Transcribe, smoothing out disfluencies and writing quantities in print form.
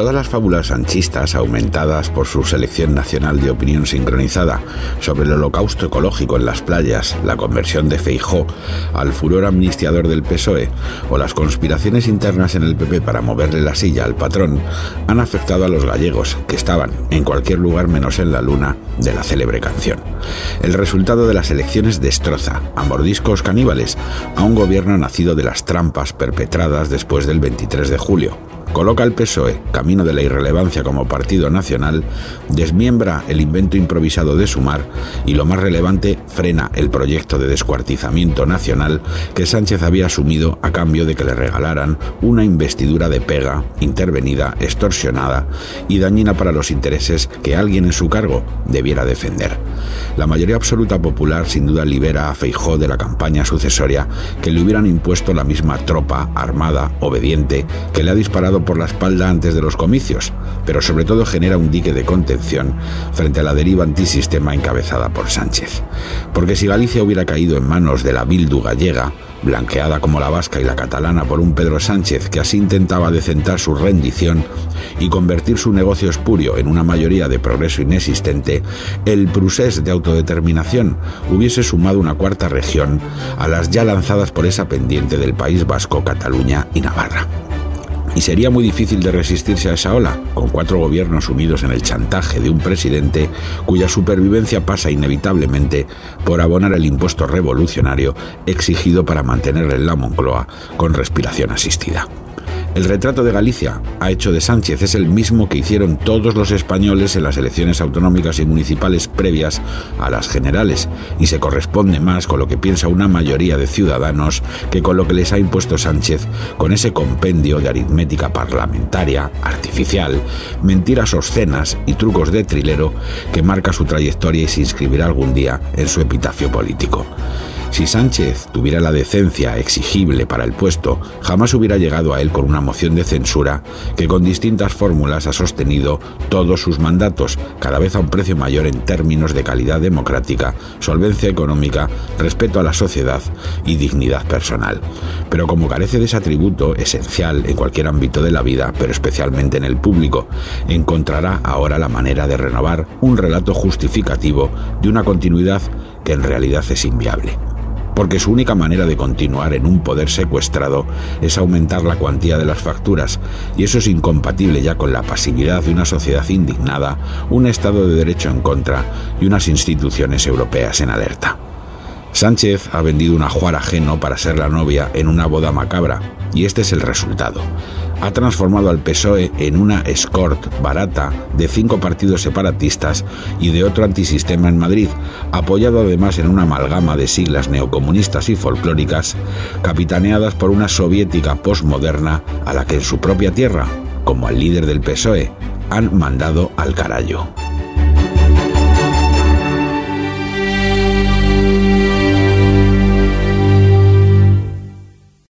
todas las fábulas sanchistas aumentadas por su selección nacional de opinión sincronizada sobre el holocausto ecológico en las playas, la conversión de Feijóo al furor amnistiador del PSOE o las conspiraciones internas en el PP para moverle la silla al patrón han afectado a los gallegos, que estaban en cualquier lugar menos en la luna de la célebre canción. El resultado de las elecciones destroza, a mordiscos caníbales, a un gobierno nacido de las trampas perpetradas después del 23 de julio. Coloca al PSOE, camino de la irrelevancia como partido nacional, desmiembra el invento improvisado de Sumar y, lo más relevante, frena el proyecto de descuartizamiento nacional que Sánchez había asumido a cambio de que le regalaran una investidura de pega, intervenida, extorsionada y dañina para los intereses que alguien en su cargo debiera defender. La mayoría absoluta popular sin duda libera a Feijóo de la campaña sucesoria que le hubieran impuesto la misma tropa armada, obediente, que le ha disparado por la espalda antes de los comicios, pero sobre todo genera un dique de contención frente a la deriva antisistema encabezada por Sánchez. Porque si Galicia hubiera caído en manos de la Bildu gallega, blanqueada como la vasca y la catalana por un Pedro Sánchez que así intentaba decentar su rendición y convertir su negocio espurio en una mayoría de progreso inexistente, el procés de autodeterminación hubiese sumado una cuarta región a las ya lanzadas por esa pendiente del País Vasco, Cataluña y Navarra. Y sería muy difícil de resistirse a esa ola, con 4 gobiernos sumidos en el chantaje de un presidente cuya supervivencia pasa inevitablemente por abonar el impuesto revolucionario exigido para mantener en la Moncloa con respiración asistida. El retrato de Galicia, ha hecho de Sánchez, es el mismo que hicieron todos los españoles en las elecciones autonómicas y municipales previas a las generales, y se corresponde más con lo que piensa una mayoría de ciudadanos que con lo que les ha impuesto Sánchez con ese compendio de aritmética parlamentaria, artificial, mentiras obscenas y trucos de trilero que marca su trayectoria y se inscribirá algún día en su epitafio político. Si Sánchez tuviera la decencia exigible para el puesto, jamás hubiera llegado a él con una moción de censura que con distintas fórmulas ha sostenido todos sus mandatos, cada vez a un precio mayor en términos de calidad democrática, solvencia económica, respeto a la sociedad y dignidad personal. Pero como carece de ese atributo esencial en cualquier ámbito de la vida, pero especialmente en el público, encontrará ahora la manera de renovar un relato justificativo de una continuidad que en realidad es inviable. Porque su única manera de continuar en un poder secuestrado es aumentar la cuantía de las facturas, y eso es incompatible ya con la pasividad de una sociedad indignada, un Estado de Derecho en contra y unas instituciones europeas en alerta. Sánchez ha vendido un ajuar ajeno para ser la novia en una boda macabra, y este es el resultado. Ha transformado al PSOE en una escort barata de 5 partidos separatistas y de otro antisistema en Madrid, apoyado además en una amalgama de siglas neocomunistas y folclóricas, capitaneadas por una soviética posmoderna a la que en su propia tierra, como al líder del PSOE, han mandado al carajo.